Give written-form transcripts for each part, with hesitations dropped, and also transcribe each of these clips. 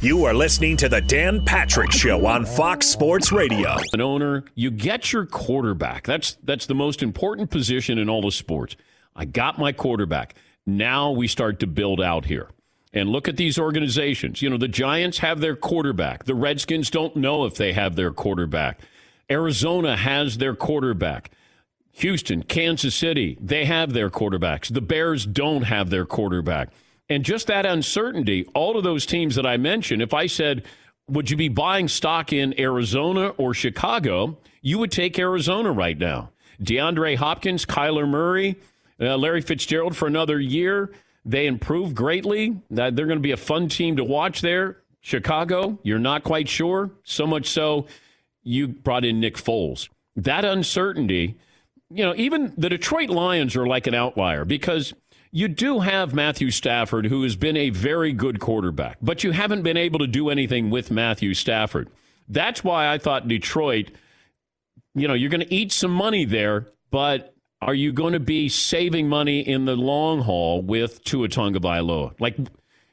You are listening to The Dan Patrick Show on Fox Sports Radio. An owner, you get your quarterback. That's the most important position in all of sports. I got my quarterback. Now we start to build out here. And look at these organizations. You know, the Giants have their quarterback. The Redskins don't know if they have their quarterback. Arizona has their quarterback. Houston, Kansas City, they have their quarterbacks. The Bears don't have their quarterback. And just that uncertainty, all of those teams that I mentioned, if I said, would you be buying stock in Arizona or Chicago, you would take Arizona right now. DeAndre Hopkins, Kyler Murray, Larry Fitzgerald for another year. They improve greatly. They're going to be a fun team to watch there. Chicago, you're not quite sure. So much so, you brought in Nick Foles. That uncertainty, you know, even the Detroit Lions are like an outlier because you do have Matthew Stafford, who has been a very good quarterback, but you haven't been able to do anything with Matthew Stafford. That's why I thought Detroit, you know, you're going to eat some money there, but are you going to be saving money in the long haul with Tua Tagovailoa? Like,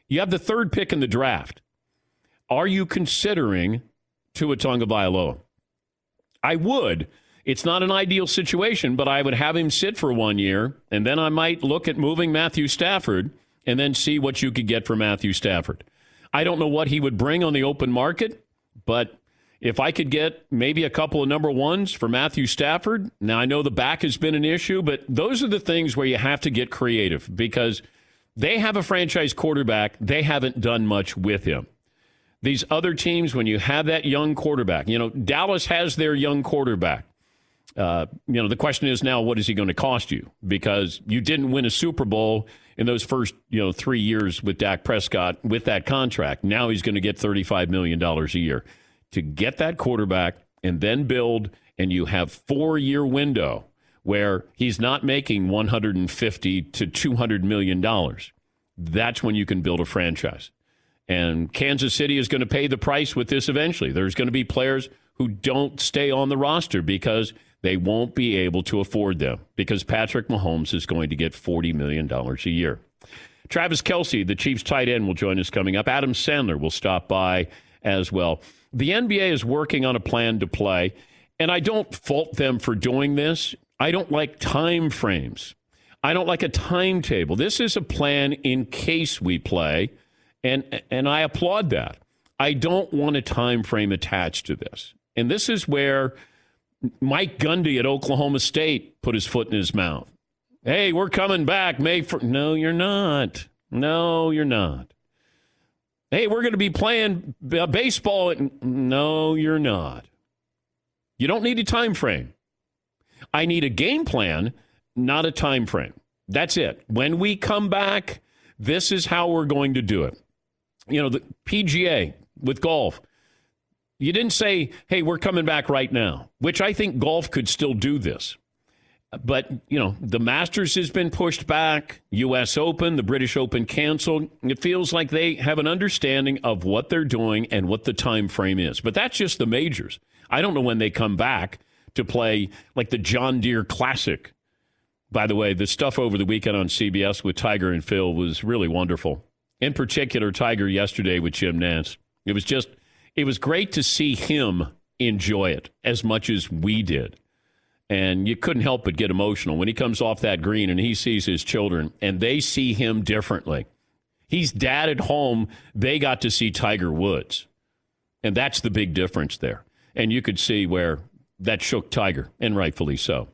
you have the third pick in the draft. Are you considering Tua Tagovailoa? I would. It's not an ideal situation, but I would have him sit for 1 year, and then I might look at moving Matthew Stafford and then see what you could get for Matthew Stafford. I don't know what he would bring on the open market, but if I could get maybe a couple of number ones for Matthew Stafford, now I know the back has been an issue, but those are the things where you have to get creative because they have a franchise quarterback. They haven't done much with him. These other teams, when you have that young quarterback, you know, Dallas has their young quarterback. You know, the question is now, what is he going to cost you? Because you didn't win a Super Bowl in those first, 3 years with Dak Prescott with that contract. Now he's going to get $35 million a year to get that quarterback and then build. And you have 4 year window where he's not making $150 to $200 million. That's when you can build a franchise. And Kansas City is going to pay the price with this eventually. There's going to be players who don't stay on the roster because they won't be able to afford them because Patrick Mahomes is going to get $40 million a year. Travis Kelce, the Chiefs tight end, will join us coming up. Adam Sandler will stop by as well. The NBA is working on a plan to play, and I don't fault them for doing this. I don't like time frames. I don't like a timetable. This is a plan in case we play, and I applaud that. I don't want a time frame attached to this. And this is where Mike Gundy at Oklahoma State put his foot in his mouth. Hey, we're coming back May 1st. No, you're not. No, you're not. Hey, we're going to be playing baseball. No, you're not. You don't need a time frame. I need a game plan, not a time frame. That's it. When we come back, this is how we're going to do it. You know, the PGA with golf, you didn't say, hey, we're coming back right now, which I think golf could still do this. But, you know, the Masters has been pushed back, U.S. Open, the British Open canceled. It feels like they have an understanding of what they're doing and what the time frame is. But that's just the majors. I don't know when they come back to play, like the John Deere Classic. By the way, the stuff over the weekend on CBS with Tiger and Phil was really wonderful. In particular, Tiger yesterday with Jim Nantz. It was great to see him enjoy it as much as we did. And you couldn't help but get emotional when he comes off that green and he sees his children and they see him differently. He's dad at home. They got to see Tiger Woods. And that's the big difference there. And you could see where that shook Tiger, and rightfully so.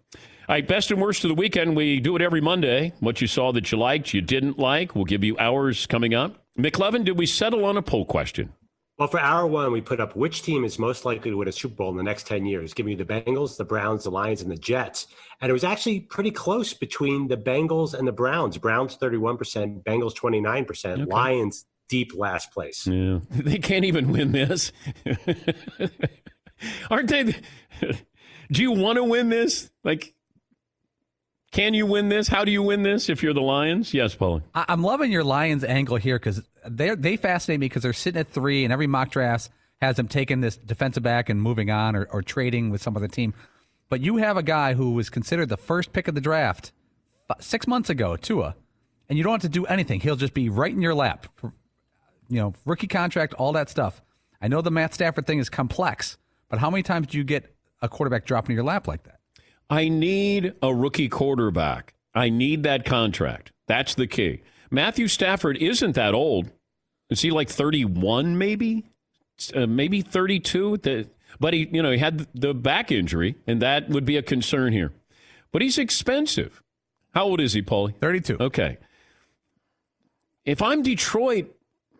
All right, best and worst of the weekend. We do it every Monday. What you saw that you liked, you didn't like. We'll give you ours coming up. McLevin, did we settle on a poll question? Well, for hour one, we put up which team is most likely to win a Super Bowl in the next 10 years, giving you the Bengals, the Browns, the Lions, and the Jets. And it was actually pretty close between the Bengals and the Browns. Browns 31%, Bengals 29%, okay. Lions deep last place. Yeah, they can't even win this. Aren't they? Do you want to win this? Like, can you win this? How do you win this if you're the Lions? Yes, Paulie. I'm loving your Lions angle here because they fascinate me because they're sitting at 3, and every mock draft has them taking this defensive back and moving on or trading with some other team. But you have a guy who was considered the first pick of the draft 6 months ago, Tua, and you don't have to do anything. He'll just be right in your lap. You know, rookie contract, all that stuff. I know the Matt Stafford thing is complex, but how many times do you get a quarterback dropping in your lap like that? I need a rookie quarterback. I need that contract. That's the key. Matthew Stafford isn't that old. Is he like 31 maybe? Maybe 32? But he had the back injury, and that would be a concern here. But he's expensive. How old is he, Paulie? 32. Okay. If I'm Detroit,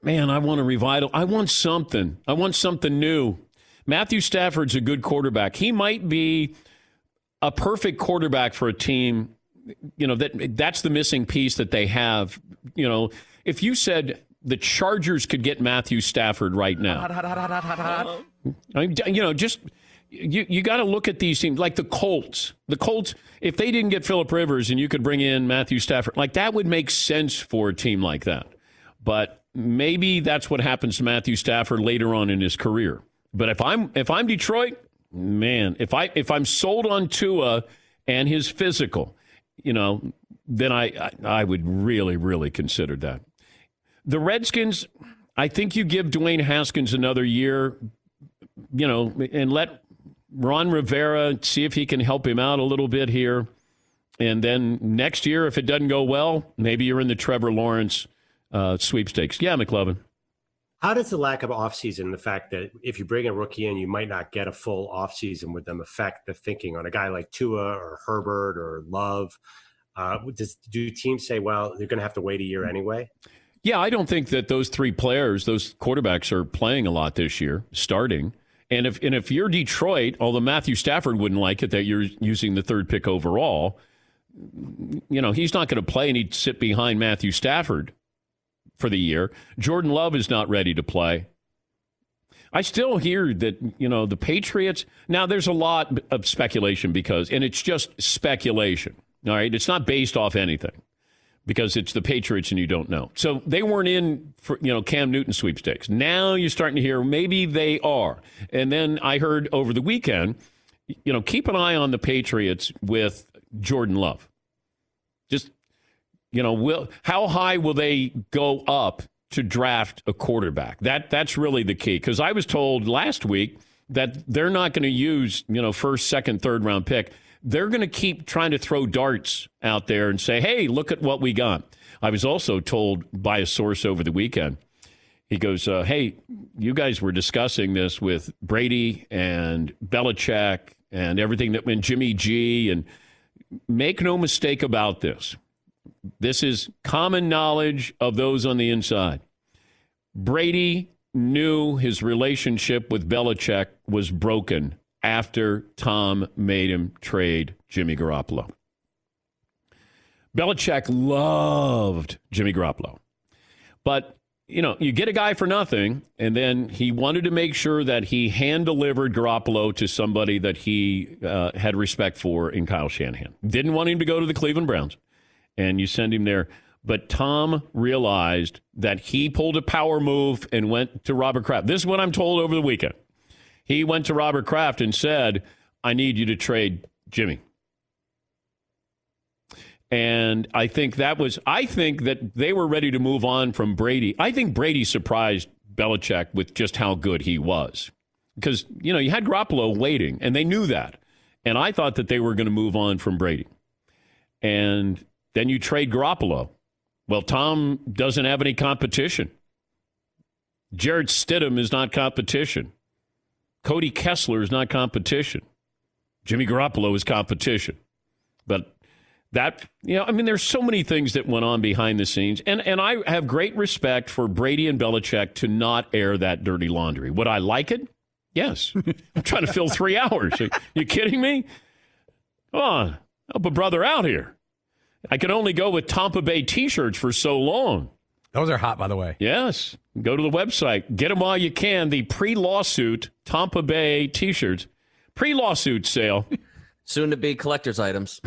man, I want to revital. I want something. I want something new. Matthew Stafford's a good quarterback. He might be a perfect quarterback for a team, you know, that's the missing piece that they have. You know, if you said the Chargers could get Matthew Stafford right now, you got to look at these teams like the Colts. The Colts, if they didn't get Phillip Rivers and you could bring in Matthew Stafford, like that would make sense for a team like that. But maybe that's what happens to Matthew Stafford later on in his career. But if I'm Detroit, man, if I'm sold on Tua and his physical, you know, then I would really, really consider that. The Redskins, I think you give Dwayne Haskins another year, you know, and let Ron Rivera see if he can help him out a little bit here. And then next year, if it doesn't go well, maybe you're in the Trevor Lawrence sweepstakes. Yeah, McLevin. How does the lack of offseason, the fact that if you bring a rookie in, you might not get a full offseason with them, affect the thinking on a guy like Tua or Herbert or Love? Do teams say, well, they're going to have to wait a year anyway? Yeah, I don't think that those three players, those quarterbacks, are playing a lot this year, starting. And if you're Detroit, although Matthew Stafford wouldn't like it that you're using the third pick overall, you know, he's not going to play and he'd sit behind Matthew Stafford for the year. Jordan Love is not ready to play. I still hear that, you know, the Patriots. Now, there's a lot of speculation and it's just speculation. All right. It's not based off anything because it's the Patriots and you don't know. So they weren't in for, you know, Cam Newton sweepstakes. Now you're starting to hear maybe they are. And then I heard over the weekend, you know, keep an eye on the Patriots with Jordan Love. Just, you know, how high will they go up to draft a quarterback? That's really the key. Because I was told last week that they're not going to use, you know, first, second, third round pick. They're going to keep trying to throw darts out there and say, hey, look at what we got. I was also told by a source over the weekend. He goes, hey, you guys were discussing this with Brady and Belichick and everything that went Jimmy G. And make no mistake about this. This is common knowledge of those on the inside. Brady knew his relationship with Belichick was broken after Tom made him trade Jimmy Garoppolo. Belichick loved Jimmy Garoppolo. But, you know, you get a guy for nothing, and then he wanted to make sure that he hand-delivered Garoppolo to somebody that he had respect for in Kyle Shanahan. Didn't want him to go to the Cleveland Browns, and you send him there. But Tom realized that he pulled a power move and went to Robert Kraft. This is what I'm told over the weekend. He went to Robert Kraft and said, I need you to trade Jimmy. And I think that was, I think that they were ready to move on from Brady. I think Brady surprised Belichick with just how good he was. Because, you know, you had Garoppolo waiting, and they knew that. And I thought that they were going to move on from Brady. And then you trade Garoppolo. Well, Tom doesn't have any competition. Jared Stidham is not competition. Cody Kessler is not competition. Jimmy Garoppolo is competition. But that, you know, I mean, there's so many things that went on behind the scenes. And I have great respect for Brady and Belichick to not air that dirty laundry. Would I like it? Yes. I'm trying to fill 3 hours. Are you kidding me? Come on. Help a brother out here. I could only go with Tampa Bay T-shirts for so long. Those are hot, by the way. Yes. Go to the website. Get them while you can. The pre-lawsuit Tampa Bay T-shirts. Pre-lawsuit sale. Soon to be collector's items.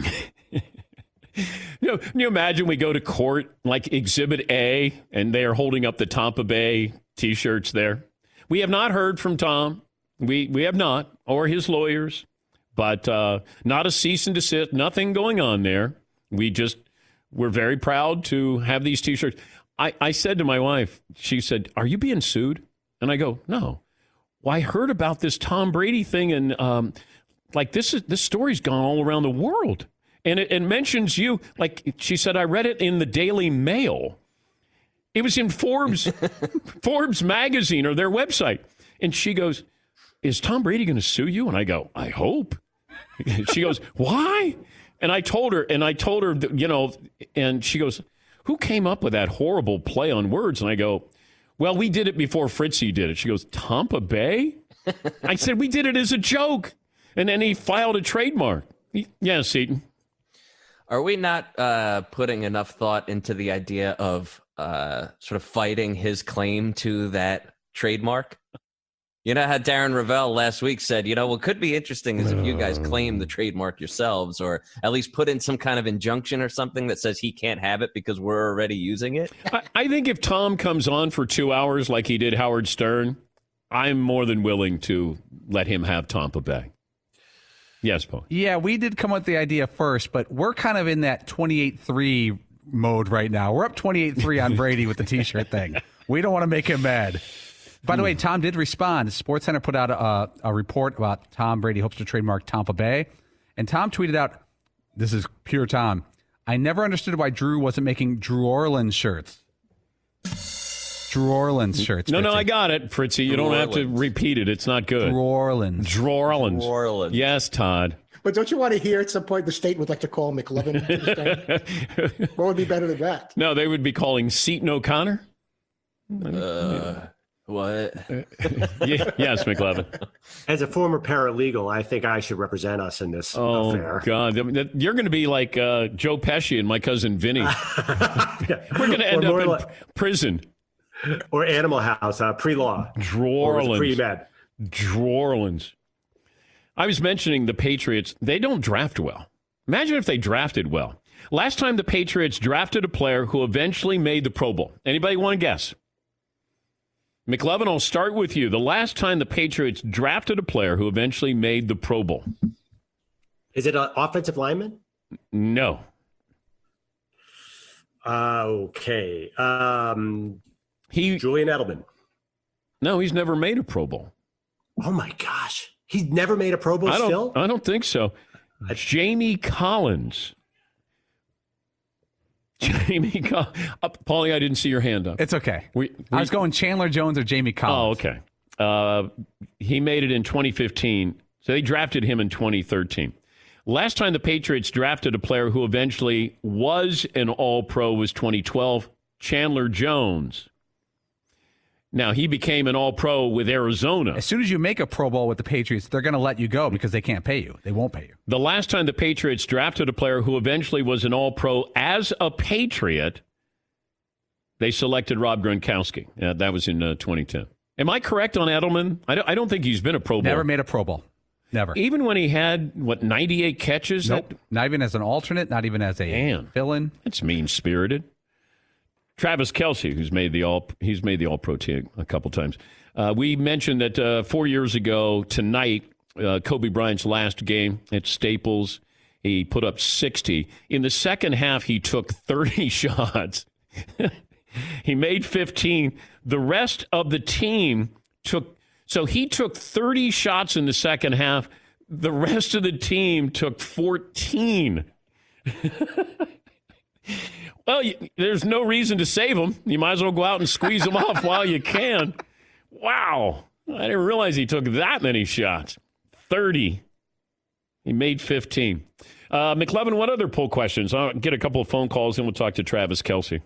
Can you imagine we go to court, like Exhibit A, and they are holding up the Tampa Bay T-shirts there? We have not heard from Tom. We have not, or his lawyers. But not a cease and desist. Nothing going on there. We're very proud to have these T-shirts. I said to my wife, she said, are you being sued? And I go, no. Well, I heard about this Tom Brady thing, and this story's gone all around the world. And it mentions you. Like she said, I read it in the Daily Mail. It was in Forbes magazine or their website. And she goes, is Tom Brady going to sue you? And I go, I hope. She goes, why? And I told her, you know, and she goes, who came up with that horrible play on words? And I go, well, we did it before Fritzy did it. She goes, Tampa Bay? I said, we did it as a joke. And then he filed a trademark. Yeah, Seton. Are we not putting enough thought into the idea of sort of fighting his claim to that trademark? You know how Darren Ravel last week said, you know, what could be interesting is if you guys claim the trademark yourselves, or at least put in some kind of injunction or something that says he can't have it because we're already using it. I think if Tom comes on for 2 hours like he did Howard Stern, I'm more than willing to let him have Tampa Bay. Yes, Paul. Yeah, we did come up with the idea first, but we're kind of in that 28-3 mode right now. We're up 28-3 on Brady with the T-shirt thing. We don't want to make him mad. By the way, Tom did respond. SportsCenter put out a report about Tom Brady hopes to trademark Tampa Bay. And Tom tweeted out, this is pure Tom, I never understood why Drew wasn't making Drewrland shirts. Drewrland shirts. No, Fritzy. No, I got it, Fritzy. You don't have to repeat it. It's not good. Drewrland. Yes, Todd. But don't you want to hear at some point the state would like to call McLovin? What would be better than that? No, they would be calling Seton O'Connor. What? Yes, McLovin. As a former paralegal, I think I should represent us in this affair. Oh, God. You're going to be like Joe Pesci and My Cousin Vinny. We're going to end up in prison. Or Animal House, pre-law. Drewrland. Pre-med. Drewrland. I was mentioning the Patriots. They don't draft well. Imagine if they drafted well. Last time the Patriots drafted a player who eventually made the Pro Bowl. Anybody want to guess? McLovin, I'll start with you. The last time the Patriots drafted a player who eventually made the Pro Bowl. Is it an offensive lineman? No. Okay. Julian Edelman. No, he's never made a Pro Bowl. Oh, my gosh. He's never made a Pro Bowl still? I don't think so. Jamie Collins. Jamie Collins. Paulie, I didn't see your hand up. It's okay. I was going Chandler Jones or Jamie Collins. Oh, okay. He made it in 2015, so they drafted him in 2013. Last time the Patriots drafted a player who eventually was an All-Pro was 2012, Chandler Jones. Now, he became an all-pro with Arizona. As soon as you make a Pro Bowl with the Patriots, they're going to let you go because they can't pay you. They won't pay you. The last time the Patriots drafted a player who eventually was an all-pro as a Patriot, they selected Rob Gronkowski. That was in 2010. Am I correct on Edelman? I don't think he's been a Pro Bowl. Never made a Pro Bowl. Never. Even when he had, 98 catches? Nope. Not even as an alternate, not even as a fill-in. That's mean-spirited. Travis Kelce, he's made the All-Pro team a couple times. We mentioned that 4 years ago tonight, Kobe Bryant's last game at Staples, he put up 60. In the second half, he took 30 shots. He made 15. The rest of the team took 30 shots in the second half. The rest of the team took 14. Well, there's no reason to save them. You might as well go out and squeeze them off while you can. Wow. I didn't realize he took that many shots. 30. He made 15. McLevin, what other poll questions? I'll get a couple of phone calls, and we'll talk to Travis Kelce.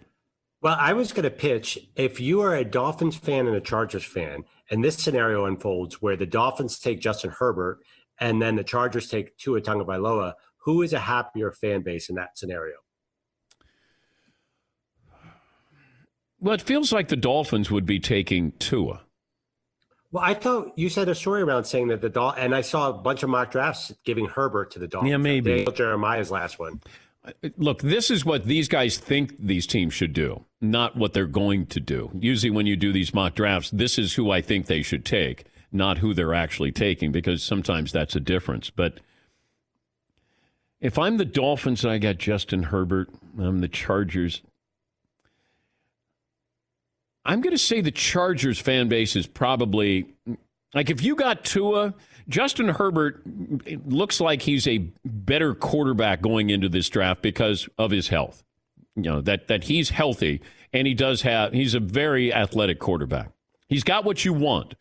Well, I was going to pitch, if you are a Dolphins fan and a Chargers fan, and this scenario unfolds where the Dolphins take Justin Herbert and then the Chargers take Tua Tagovailoa, who is a happier fan base in that scenario? Well, it feels like the Dolphins would be taking Tua. Well, I thought you said a story around saying that the Dolphins, and I saw a bunch of mock drafts giving Herbert to the Dolphins. Yeah, maybe. Daniel Jeremiah's last one. Look, this is what these guys think these teams should do, not what they're going to do. Usually when you do these mock drafts, this is who I think they should take, not who they're actually taking, because sometimes that's a difference. But if I'm the Dolphins and I got Justin Herbert, I'm the Chargers, I'm going to say the Chargers fan base is probably, like, if you got Tua, Justin Herbert looks like he's a better quarterback going into this draft because of his health. You know, that he's healthy, and he's a very athletic quarterback. He's got what you want.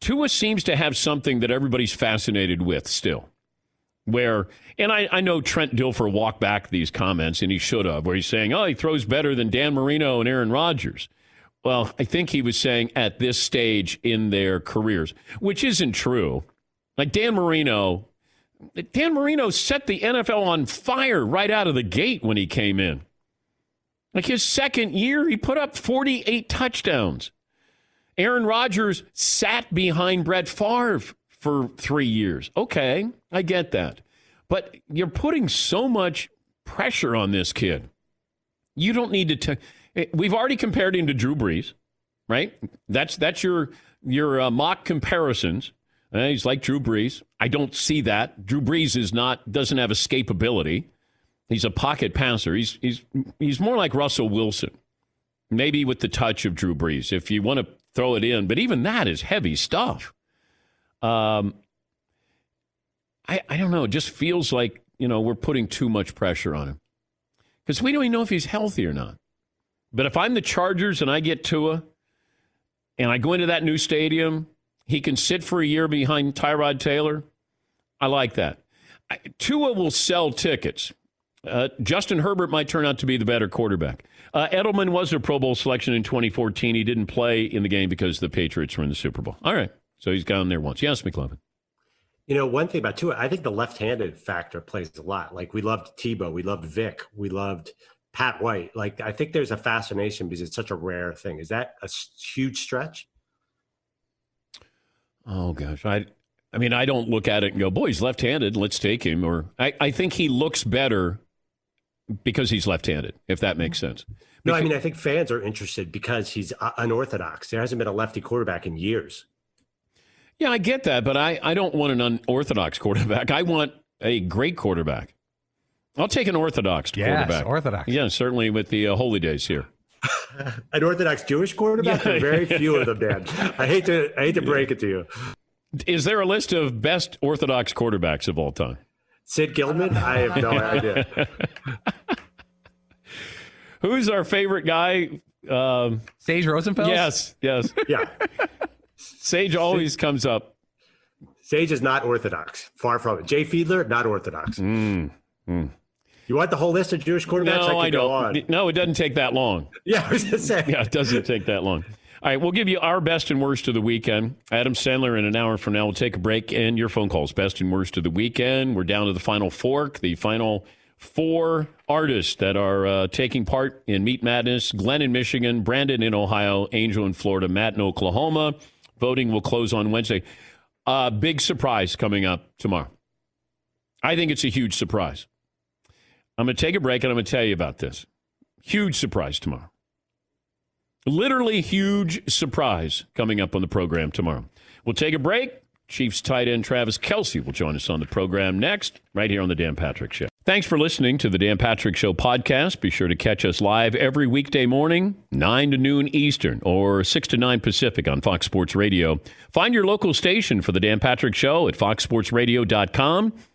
Tua seems to have something that everybody's fascinated with still. I know Trent Dilfer walked back these comments, and he should have, where he's saying, oh, he throws better than Dan Marino and Aaron Rodgers. Well, I think he was saying at this stage in their careers, which isn't true. Like Dan Marino set the NFL on fire right out of the gate when he came in. Like his second year, he put up 48 touchdowns. Aaron Rodgers sat behind Brett Favre for 3 years. Okay, I get that. But you're putting so much pressure on this kid. You don't need to We've already compared him to Drew Brees, right? That's your mock comparisons. He's like Drew Brees. I don't see that. Drew Brees doesn't have escapability. He's a pocket passer. He's more like Russell Wilson, maybe with the touch of Drew Brees, if you want to throw it in. But even that is heavy stuff. I don't know. It just feels like, we're putting too much pressure on him because we don't even know if he's healthy or not. But if I'm the Chargers and I get Tua and I go into that new stadium, he can sit for a year behind Tyrod Taylor. I like that. Tua will sell tickets. Justin Herbert might turn out to be the better quarterback. Edelman was a Pro Bowl selection in 2014. He didn't play in the game because the Patriots were in the Super Bowl. All right. So he's gone there once. Yes, McLevin. One thing about Tua, I think the left-handed factor plays a lot. Like we loved Tebow. We loved Vic. We loved Pat White. Like, I think there's a fascination because it's such a rare thing. Is that a huge stretch? Oh, gosh. I mean, I don't look at it and go, boy, he's left-handed. Let's take him. Or I think he looks better because he's left-handed, if that makes sense. No, I mean, I think fans are interested because he's unorthodox. There hasn't been a lefty quarterback in years. Yeah, I get that, but I don't want an unorthodox quarterback. I want a great quarterback. I'll take an Orthodox quarterback. Yes, Orthodox. Yeah, certainly with the holy days here. An Orthodox Jewish quarterback? Yeah. Very few of them, Dan. I hate to break it to you. Is there a list of best Orthodox quarterbacks of all time? Sid Gilman? I have no idea. Who's our favorite guy? Sage Rosenfeld? Yes. Yeah. Sage always comes up. Sage is not Orthodox. Far from it. Jay Fiedler, not Orthodox. You want the whole list of Jewish quarterbacks? No, I don't. Go on. No, it doesn't take that long. Yeah, I was just saying. Yeah, it doesn't take that long. All right, we'll give you our best and worst of the weekend. Adam Sandler in an hour from now. We'll take a break and your phone calls. Best and worst of the weekend. We're down to the final fork, the final four artists that are taking part in Meat Madness. Glenn in Michigan, Brandon in Ohio, Angel in Florida, Matt in Oklahoma. Voting will close on Wednesday. Big surprise coming up tomorrow. I think it's a huge surprise. I'm going to take a break and I'm going to tell you about this. Huge surprise tomorrow. Literally huge surprise coming up on the program tomorrow. We'll take a break. Chiefs tight end Travis Kelce will join us on the program next, right here on The Dan Patrick Show. Thanks for listening to The Dan Patrick Show podcast. Be sure to catch us live every weekday morning, 9 to noon Eastern or 6 to 9 Pacific on Fox Sports Radio. Find your local station for The Dan Patrick Show at foxsportsradio.com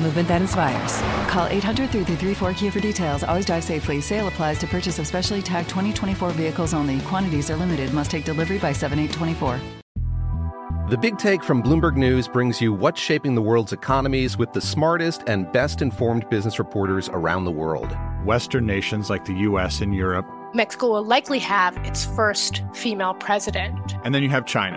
movement that inspires. Call 800-334-KIA for details. Always drive safely. Sale applies to purchase of specially tagged 2024 vehicles only. Quantities are limited. Must take delivery by 7/8/24. The Big Take from Bloomberg News brings you what's shaping the world's economies with the smartest and best-informed business reporters around the world. Western nations like the U.S. and Europe. Mexico will likely have its first female president. And then you have China.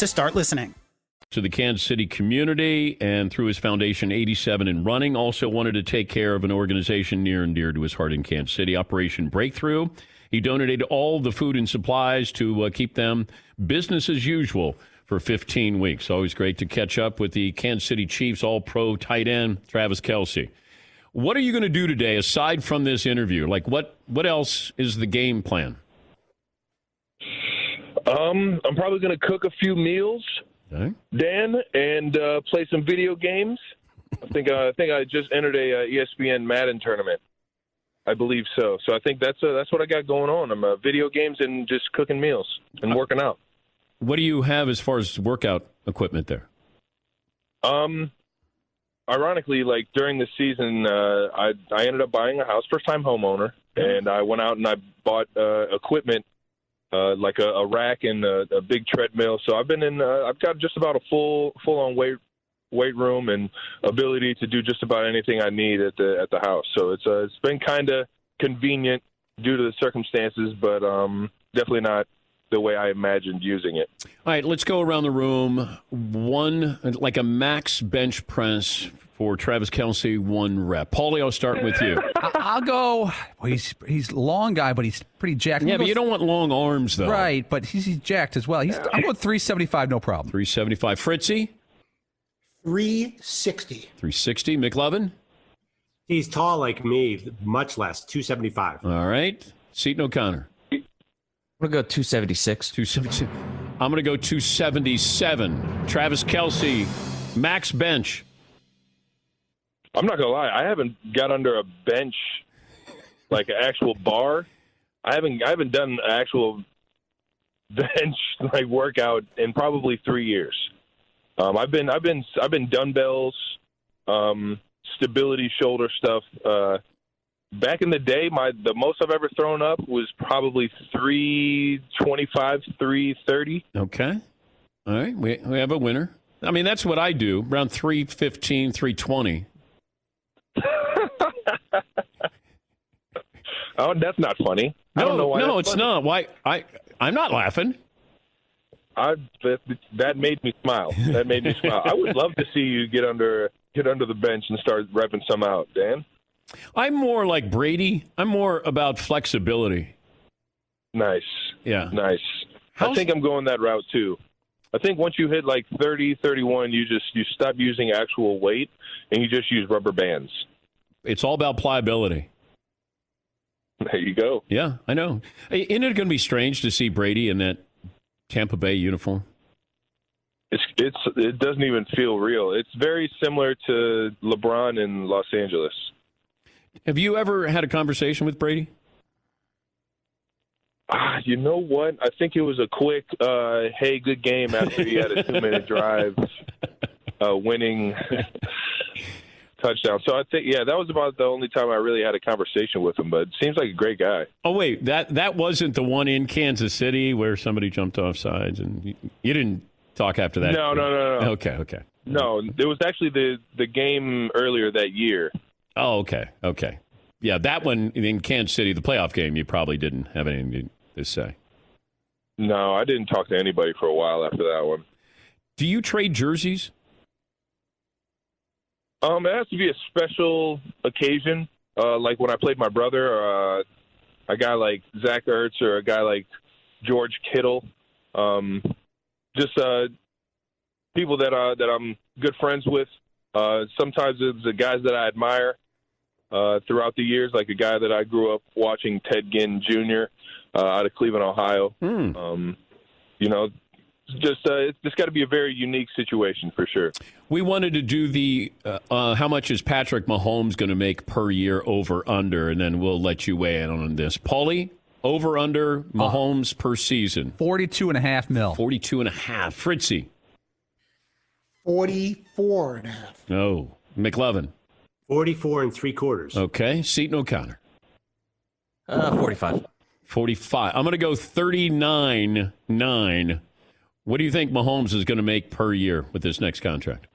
to start listening. To the Kansas City community, and through his foundation 87 and Running, also wanted to take care of an organization near and dear to his heart in Kansas City, Operation Breakthrough. He donated all the food and supplies to keep them business as usual for 15 weeks. Always great to catch up with the Kansas City Chiefs All-Pro tight end Travis Kelce. What are you going to do today aside from this interview? Like what else is the game plan? I'm probably going to cook a few meals, okay, Dan, and play some video games. I think I just entered a ESPN Madden tournament. I believe so. So I think that's what I got going on. I'm video games and just cooking meals and working out. What do you have as far as workout equipment there? Ironically, like during the season, I ended up buying a house, first-time homeowner, and I went out and I bought equipment. Like a rack and a big treadmill. So I've got just about a full-on weight weight room and ability to do just about anything I need at the house. So it's been kind of convenient due to the circumstances, but definitely not the way I imagined using it. All right, let's go around the room. One, like a max bench press for Travis Kelce, one rep. Paulie, I'll start with you. I'll go. Well, he's a long guy, but he's pretty jacked. Yeah, but you don't want long arms, though. Right, but he's jacked as well. I'm going 375, no problem. 375. Fritzy? 360. 360. McLovin? He's tall like me, much less, 275. All right. Seton O'Connor? I'm going to go 276. 276. I'm going to go 277. Travis Kelce, max bench. I'm not going to lie. I haven't got under a bench, like an actual bar. I haven't done an actual bench like workout in probably 3 years. I've been dumbbells, stability shoulder stuff. Back in the day, the most I've ever thrown up was probably 325, 330. Okay. All right. We have a winner. I mean, that's what I do, around 315, 320. Oh, that's not funny. No, I don't know why. No, it's funny. Not. Why? I'm not laughing. That made me smile. That made me smile. I would love to see you get under the bench and start repping some out, Dan. I'm more like Brady. I'm more about flexibility. Nice. Yeah. Nice. I think I'm going that route too. I think once you hit like 30, 31, you stop using actual weight and you just use rubber bands. It's all about pliability. There you go. Yeah, I know. Isn't it going to be strange to see Brady in that Tampa Bay uniform? It doesn't even feel real. It's very similar to LeBron in Los Angeles. Have you ever had a conversation with Brady? You know what? I think it was a quick, hey, good game after he had a 2-minute drive winning touchdown. So I think, yeah, that was about the only time I really had a conversation with him, but seems like a great guy. Oh, wait, that wasn't the one in Kansas City where somebody jumped off sides and you didn't talk after that? No. Okay. No, it was actually the game earlier that year. Oh, okay. Yeah, that one in Kansas City, the playoff game, you probably didn't have anything to say. No, I didn't talk to anybody for a while after that one. Do you trade jerseys? It has to be a special occasion. Like when I played my brother, or a guy like Zach Ertz or a guy like George Kittle. Just people that I'm good friends with. Sometimes it's the guys that I admire throughout the years, like a guy that I grew up watching, Ted Ginn Jr. Out of Cleveland, Ohio. Mm. It's got to be a very unique situation for sure. We wanted to do the how much is Patrick Mahomes going to make per year over under, and then we'll let you weigh in on this. Paulie, over under Mahomes per season. 42.5 mil. 42.5. Fritzy. 44.5. No. McLovin. 44.75. Okay. Seton O'Connor. 45. 45. I'm going to go 39.9. What do you think Mahomes is going to make per year with this next contract?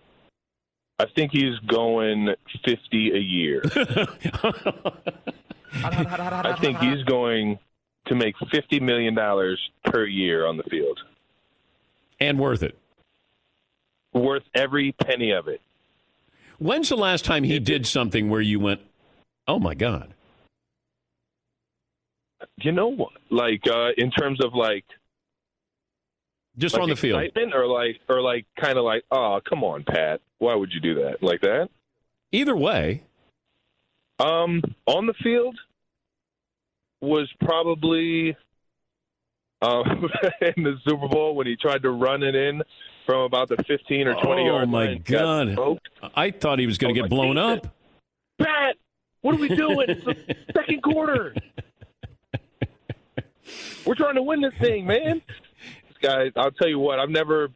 I think he's going 50 a year. I think he's going to make $50 million per year on the field. And worth it. Worth every penny of it. When's the last time he did something where you went, oh, my God? You know what? Like, in terms of, like, just like on the field, or like, kind of like, oh, come on, Pat, why would you do that? Like that? Either way, on the field was probably in the Super Bowl when he tried to run it in from about the 15 or 20 yard line. Oh my God! I thought he was going to get blown up. Pat, what are we doing? It's the second quarter. We're trying to win this thing, man. Guys, I'll tell you what, I've never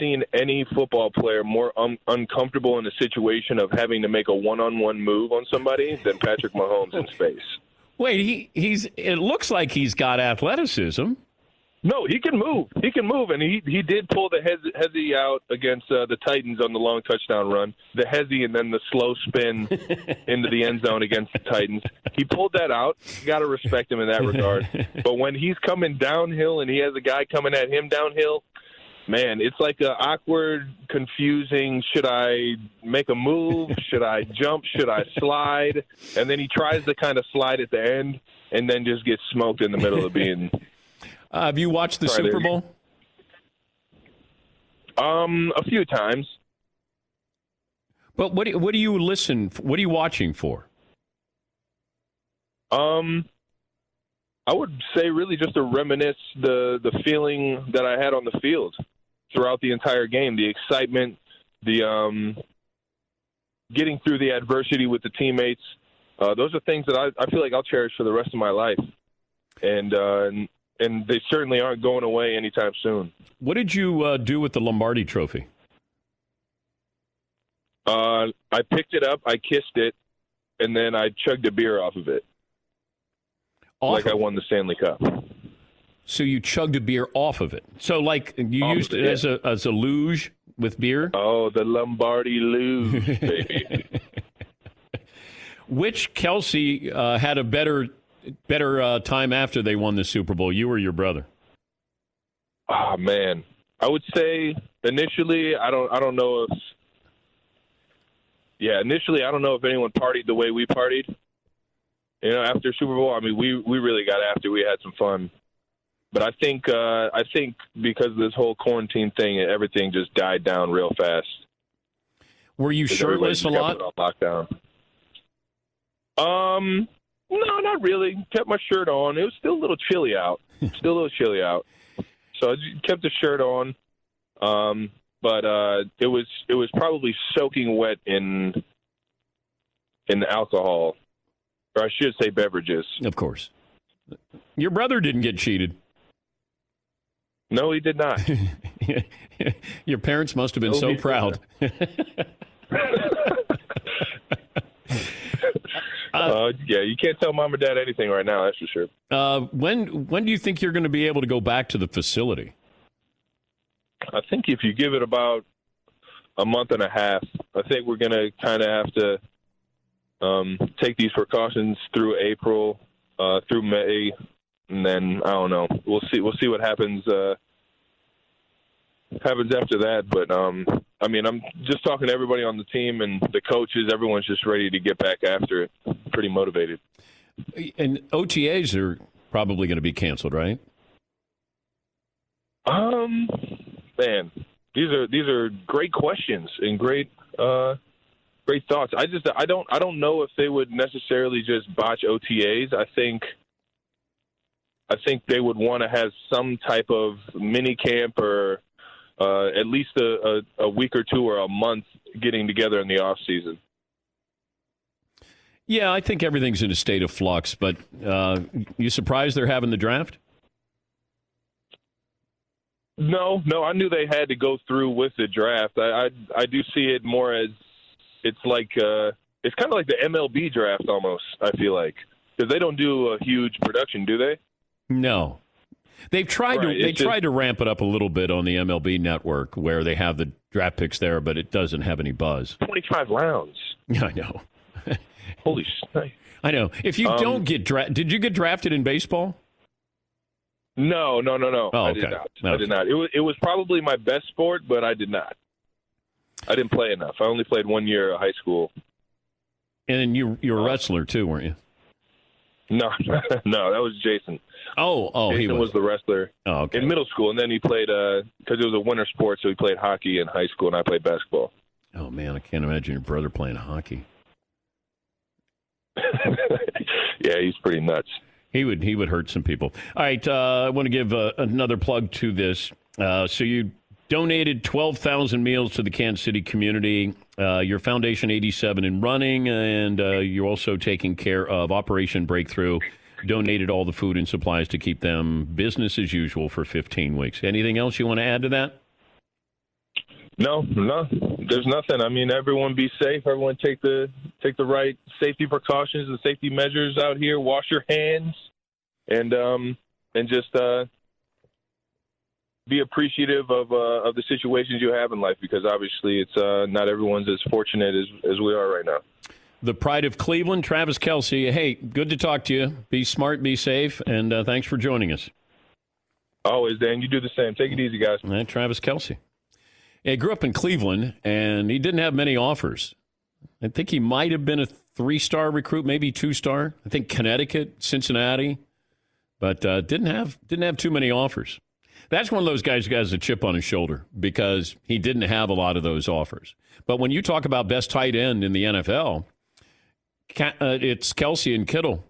seen any football player more uncomfortable in a situation of having to make a one-on-one move on somebody than Patrick Mahomes in space. Wait, it looks like he's got athleticism. No, he can move. He can move, and he did pull the Hezzy out against the Titans on the long touchdown run. The Hezzy and then the slow spin into the end zone against the Titans. He pulled that out. You got to respect him in that regard. But when he's coming downhill and he has a guy coming at him downhill, man, it's like an awkward, confusing, should I make a move? Should I jump? Should I slide? And then he tries to kind of slide at the end and then just gets smoked in the middle of being – have you watched the Super Bowl? A few times. But what are you watching for? I would say really just to reminisce the feeling that I had on the field throughout the entire game, the excitement, the getting through the adversity with the teammates. Those are things that I feel like I'll cherish for the rest of my life. And they certainly aren't going away anytime soon. What did you do with the Lombardi Trophy? I picked it up, I kissed it, and then I chugged a beer off of it. Like I won the Stanley Cup. So you chugged a beer off of it. So like you used it as a luge with beer? Oh, the Lombardi luge, baby. Which Kelce had a better time after they won the Super Bowl, you or your brother? Ah, man. I would say initially, I don't know if anyone partied the way we partied. You know, after Super Bowl, I mean, we really got after. We had some fun. But I think because of this whole quarantine thing, everything just died down real fast. Were you shirtless a lot? Lockdown. No, not really. Kept my shirt on. It was still a little chilly out. So I kept the shirt on. But it was probably soaking wet in alcohol. Or I should say beverages. Of course. Your brother didn't get cheated. No, he did not. Your parents must have been so proud. Yeah, you can't tell mom or dad anything right now, that's for sure. When do you think you're going to be able to go back to the facility? I think if you give it about a month and a half, I think we're going to kind of have to take these precautions through April, through May, and then, I don't know, we'll see what happens after that, but I mean, I'm just talking to everybody on the team and the coaches. Everyone's just ready to get back after it. Pretty motivated. And OTAs are probably going to be canceled, right? Man, these are great questions and great thoughts. I don't know if they would necessarily just botch OTAs. I think they would want to have some type of mini camp or. At least a week or two or a month getting together in the off season. Yeah, I think everything's in a state of flux, but you surprised they're having the draft? No, I knew they had to go through with the draft. I do see it more as it's like it's kind of like the MLB draft almost, I feel like. Because they don't do a huge production, do they? No. They've tried to ramp it up a little bit on the MLB network where they have the draft picks there, but it doesn't have any buzz. 25 rounds. Yeah, I know. Holy shit. I know. If you don't get drafted, did you get drafted in baseball? No. Oh, okay. I did not. It was probably my best sport, but I did not. I didn't play enough. I only played 1 year of high school. And then you were a wrestler too, weren't you? No, that was Jason. Oh, Jason was the wrestler in middle school, and then he played because it was a winter sport, so he played hockey in high school, and I played basketball. Oh man, I can't imagine your brother playing hockey. Yeah, he's pretty nuts. He would hurt some people. All right, I want to give another plug to this. So you donated 12,000 meals to the Kansas City community. Your Foundation 87 in running, and you're also taking care of Operation Breakthrough. Donated all the food and supplies to keep them business as usual for 15 weeks. Anything else you want to add to that? No, there's nothing. I mean, everyone be safe. Everyone take the right safety precautions and safety measures out here. Wash your hands, and just be appreciative of the situations you have in life, because obviously it's not everyone's as fortunate as we are right now. The pride of Cleveland, Travis Kelce. Hey, good to talk to you. Be smart, be safe, and thanks for joining us. Always, Dan. You do the same. Take it easy, guys. All right, Travis Kelce. He grew up in Cleveland, and he didn't have many offers. I think he might have been a three-star recruit, maybe two-star. I think Connecticut, Cincinnati, but didn't have too many offers. That's one of those guys who has a chip on his shoulder because he didn't have a lot of those offers. But when you talk about best tight end in the NFL, it's Kelce and Kittle,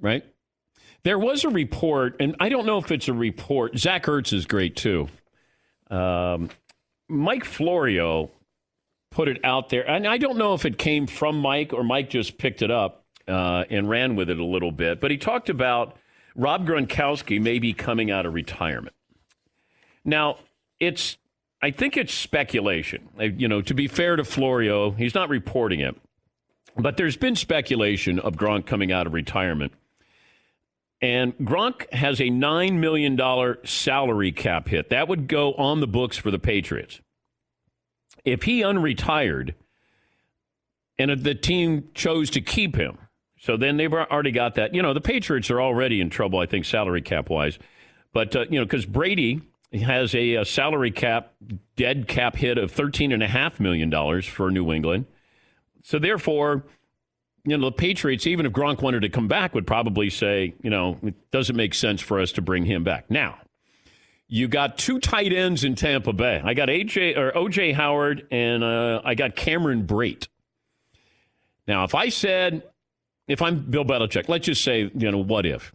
right? There was a report, and I don't know if it's a report. Zach Ertz is great, too. Mike Florio put it out there, and I don't know if it came from Mike or Mike just picked it up and ran with it a little bit, but he talked about Rob Gronkowski maybe coming out of retirement. Now, I think it's speculation. To be fair to Florio, he's not reporting it, but there's been speculation of Gronk coming out of retirement. And Gronk has a $9 million salary cap hit. That would go on the books for the Patriots. If he unretired and the team chose to keep him, so then they've already got that. The Patriots are already in trouble, I think, salary cap-wise. But, because Brady has a salary cap, dead cap hit of $13.5 million for New England. So, therefore, the Patriots, even if Gronk wanted to come back, would probably say, it doesn't make sense for us to bring him back. Now, you got two tight ends in Tampa Bay. I got O.J. Howard, and I got Cameron Brate. Now, if I'm Bill Belichick, let's just say, what if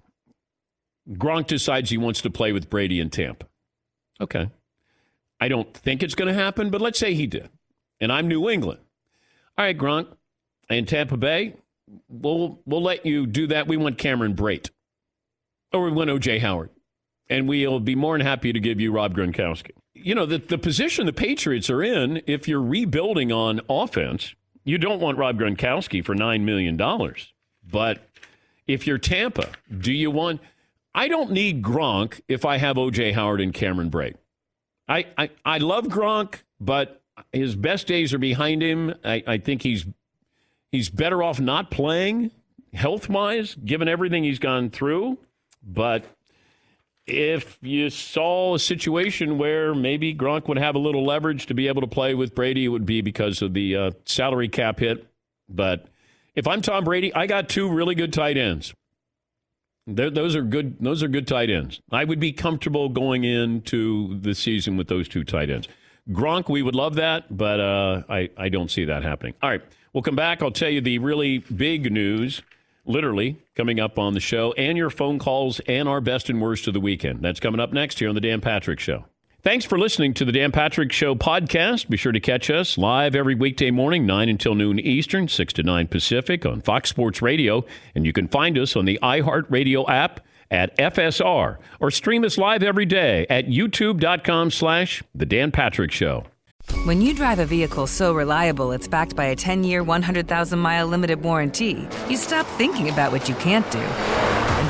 Gronk decides he wants to play with Brady in Tampa? Okay. I don't think it's going to happen, but let's say he did. And I'm New England. All right, Gronk. In Tampa Bay, we'll let you do that. We want Cameron Brate. Or we want O.J. Howard. And we'll be more than happy to give you Rob Gronkowski. The position the Patriots are in, if you're rebuilding on offense, you don't want Rob Gronkowski for $9 million. But if you're Tampa, I don't need Gronk if I have O.J. Howard and Cameron Brate. I love Gronk, but his best days are behind him. I think He's better off not playing, health-wise, given everything he's gone through. But if you saw a situation where maybe Gronk would have a little leverage to be able to play with Brady, it would be because of the salary cap hit. But if I'm Tom Brady, I got two really good tight ends. Those are good tight ends. I would be comfortable going into the season with those two tight ends. Gronk, we would love that, but I don't see that happening. All right. We'll come back. I'll tell you the really big news, literally, coming up on the show, and your phone calls and our best and worst of the weekend. That's coming up next here on The Dan Patrick Show. Thanks for listening to The Dan Patrick Show podcast. Be sure to catch us live every weekday morning, 9 until noon Eastern, 6 to 9 Pacific on Fox Sports Radio. And you can find us on the iHeartRadio app at FSR or stream us live every day at youtube.com/The Dan Patrick Show. When you drive a vehicle so reliable it's backed by a 10-year, 100,000-mile limited warranty, you stop thinking about what you can't do and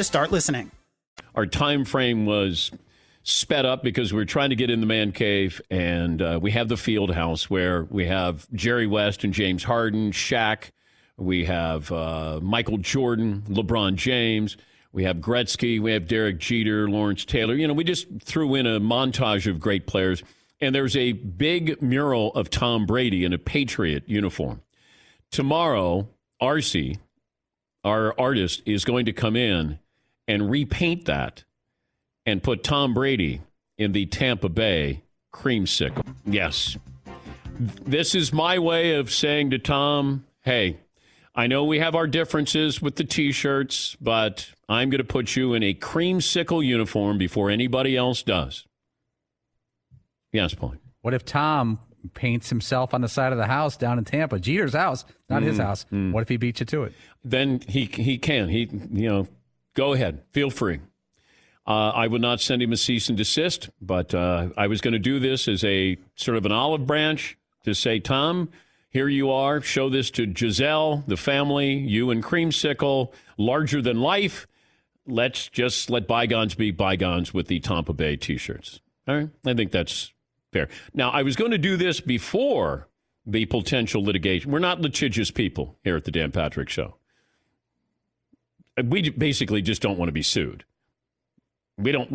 to start listening. Our time frame was sped up because we're trying to get in the man cave, and we have the field house where we have Jerry West and James Harden, Shaq. We have Michael Jordan, LeBron James. We have Gretzky. We have Derek Jeter, Lawrence Taylor. You know, we just threw in a montage of great players, and there's a big mural of Tom Brady in a Patriot uniform. Tomorrow, Arcee, our artist, is going to come in and repaint that and put Tom Brady in the Tampa Bay creamsicle. Yes. This is my way of saying to Tom, hey, I know we have our differences with the T-shirts, but I'm going to put you in a creamsicle uniform before anybody else does. Yes, Paul. What if Tom paints himself on the side of the house down in Tampa? Jeter's house, not his house. What if he beats you to it? Then he can. Go ahead. Feel free. I would not send him a cease and desist, but I was going to do this as a sort of an olive branch to say, Tom, here you are. Show this to Giselle, the family, you and Creamsicle, larger than life. Let's just let bygones be bygones with the Tampa Bay T-shirts. All right? I think that's fair. Now, I was going to do this before the potential litigation. We're not litigious people here at the Dan Patrick Show. We basically just don't want to be sued. We're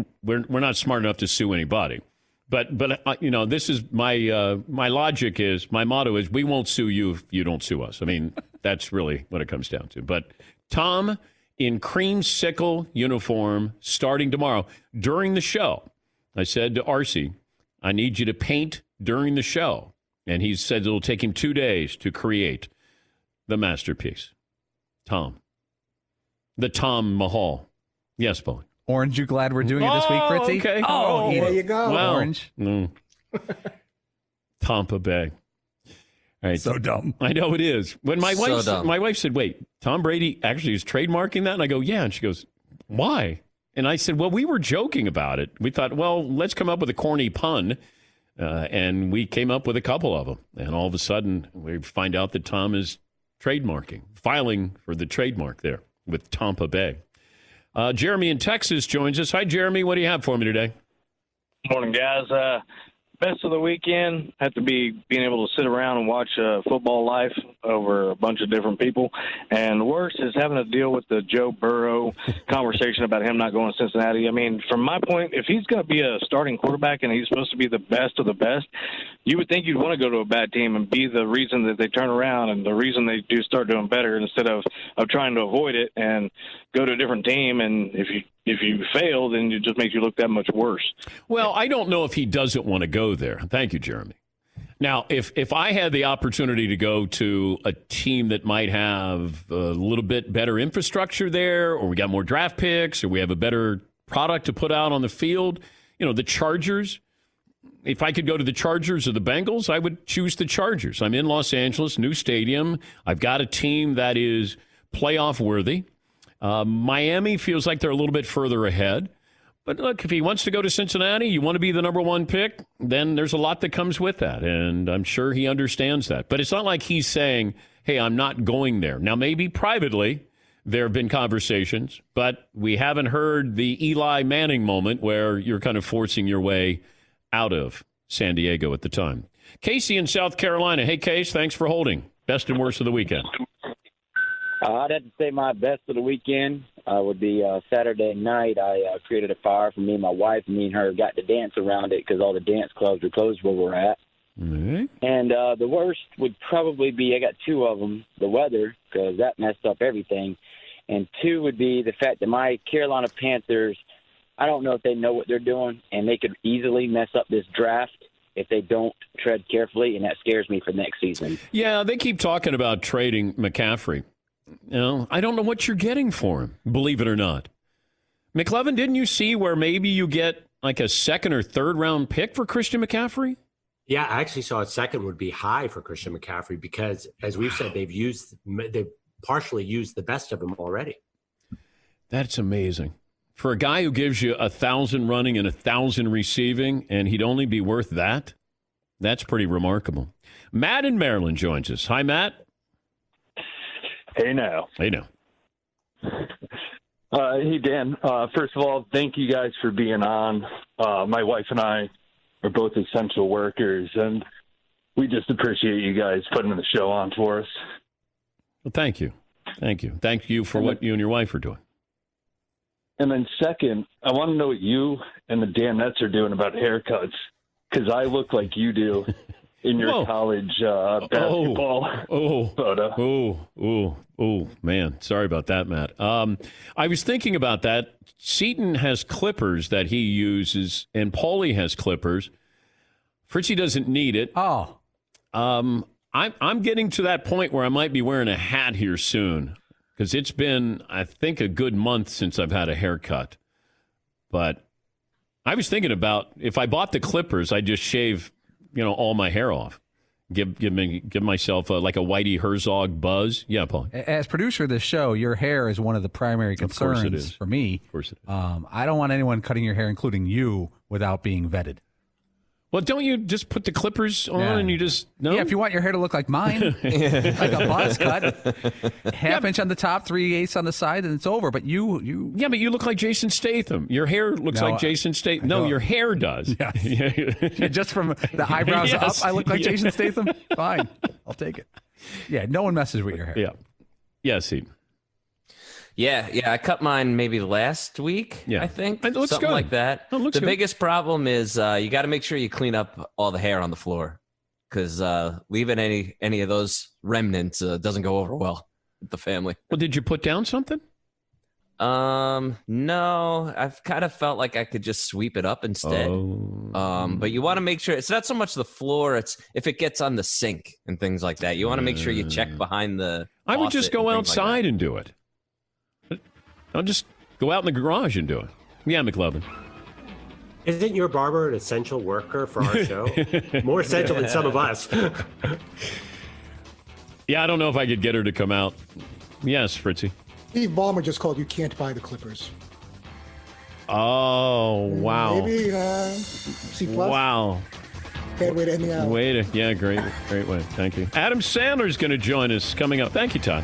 not smart enough to sue anybody. But you know, this is my logic is, my motto is, we won't sue you if you don't sue us. I mean, that's really what it comes down to. But Tom in creamsicle uniform starting tomorrow during the show. I said to Arcee, I need you to paint during the show. And he said it'll take him 2 days to create the masterpiece. Tom. The Tom Mahal. Yes, Paul. Orange, you glad we're doing it this week, Fritzy? Okay. Oh, there you go. Well, orange. Tampa Bay. All right. So dumb. I know it is. When my wife said, wait, Tom Brady actually is trademarking that? And I go, yeah. And she goes, why? And I said, well, we were joking about it. We thought, well, let's come up with a corny pun. And we came up with a couple of them. And all of a sudden, we find out that Tom is trademarking, filing for the trademark there with Tampa Bay. Jeremy in Texas joins us. Hi, Jeremy. What do you have for me today? Morning, guys. Best of the weekend. Have to be being able to sit around and watch football life over a bunch of different people. And worse is having to deal with the Joe Burrow conversation about him not going to Cincinnati. I mean, from my point, if he's going to be a starting quarterback and he's supposed to be the best of the best, you would think you'd want to go to a bad team and be the reason that they turn around and the reason they do start doing better instead of trying to avoid it and go to a different team. And if you fail, then it just makes you look that much worse. Well, I don't know if he doesn't want to go there. Thank you, Jeremy. Now, if I had the opportunity to go to a team that might have a little bit better infrastructure there, or we got more draft picks, or we have a better product to put out on the field, you know, the Chargers, If I could go to the Chargers or the Bengals, I would choose the Chargers. I'm in Los Angeles, new stadium. I've got a team that is playoff worthy. Miami feels like they're a little bit further ahead. But look, if he wants to go to Cincinnati, you want to be the number one pick, then there's a lot that comes with that. And I'm sure he understands that. But it's not like he's saying, hey, I'm not going there. Now, maybe privately there have been conversations, but we haven't heard the Eli Manning moment where you're kind of forcing your way out of San Diego at the time. Casey in South Carolina. Hey, Case, thanks for holding. Best and worst of the weekend. I'd have to say my best of the weekend would be Saturday night. I created a fire for me and my wife. Me and her got to dance around it because all the dance clubs were closed where we're at. Mm-hmm. And the worst would probably be, I got two of them, the weather, because that messed up everything. And two would be the fact that my Carolina Panthers, I don't know if they know what they're doing, and they could easily mess up this draft if they don't tread carefully, and that scares me for next season. Yeah, they keep talking about trading McCaffrey. You know, I don't know what you're getting for him, believe it or not. McLevin, didn't you see where maybe you get like a second or third round pick for Christian McCaffrey? Yeah, I actually saw a second would be high for Christian McCaffrey because, as we've said, they've partially used the best of him already. That's amazing. For a guy who gives you 1,000 running and 1,000 receiving, and he'd only be worth that, that's pretty remarkable. Matt in Maryland joins us. Hi, Matt. Hey, now. Hey, now. Hey, Dan. First of all, thank you guys for being on. My wife and I are both essential workers, and we just appreciate you guys putting the show on for us. Well, thank you. Thank you. Thank you for what you and your wife are doing. And then second, I want to know what you and the Danettes are doing about haircuts, because I look like you do. In your college basketball photo. Oh, man. Sorry about that, Matt. I was thinking about that. Seton has clippers that he uses, and Paulie has clippers. Fritzy doesn't need it. Oh. I'm getting to that point where I might be wearing a hat here soon, because it's been, I think, a good month since I've had a haircut. But I was thinking about if I bought the clippers, I'd just shave all my hair off. Give myself like a Whitey Herzog buzz. Yeah, Paul. As producer of this show, your hair is one of the primary concerns for me. Of course it is. I don't want anyone cutting your hair, including you, without being vetted. Well, don't you just put the clippers on and you just no? Yeah, if you want your hair to look like mine, like a buzz cut, half inch on the top, 3/8 on the side, and it's over. But you yeah, but you look like Jason Statham. Your hair looks like Jason Statham. No, your hair does. Yes. Just from the eyebrows up, I look like Jason Statham. Fine, I'll take it. Yeah, no one messes with your hair. Yeah, Seton. Yeah, I cut mine maybe last week, I think. Something good. Like that. The biggest problem is you got to make sure you clean up all the hair on the floor, because leaving any of those remnants doesn't go over well with the family. Well, did you put down something? No, I've kind of felt like I could just sweep it up instead. Oh. But you want to make sure it's not so much the floor. It's if it gets on the sink and things like that. You want to make sure you check behind the I would just go outside and do it. I'll just go out in the garage and do it. Yeah, McLevin. Isn't your barber an essential worker for our show? More essential than some of us. Yeah, I don't know if I could get her to come out. Yes, Fritzy. Steve Ballmer just called you can't buy the clippers. Oh, wow. Maybe C+. Wow. Bad way to end the hour. Yeah, great way. Thank you. Adam Sandler's going to join us coming up. Thank you, Todd.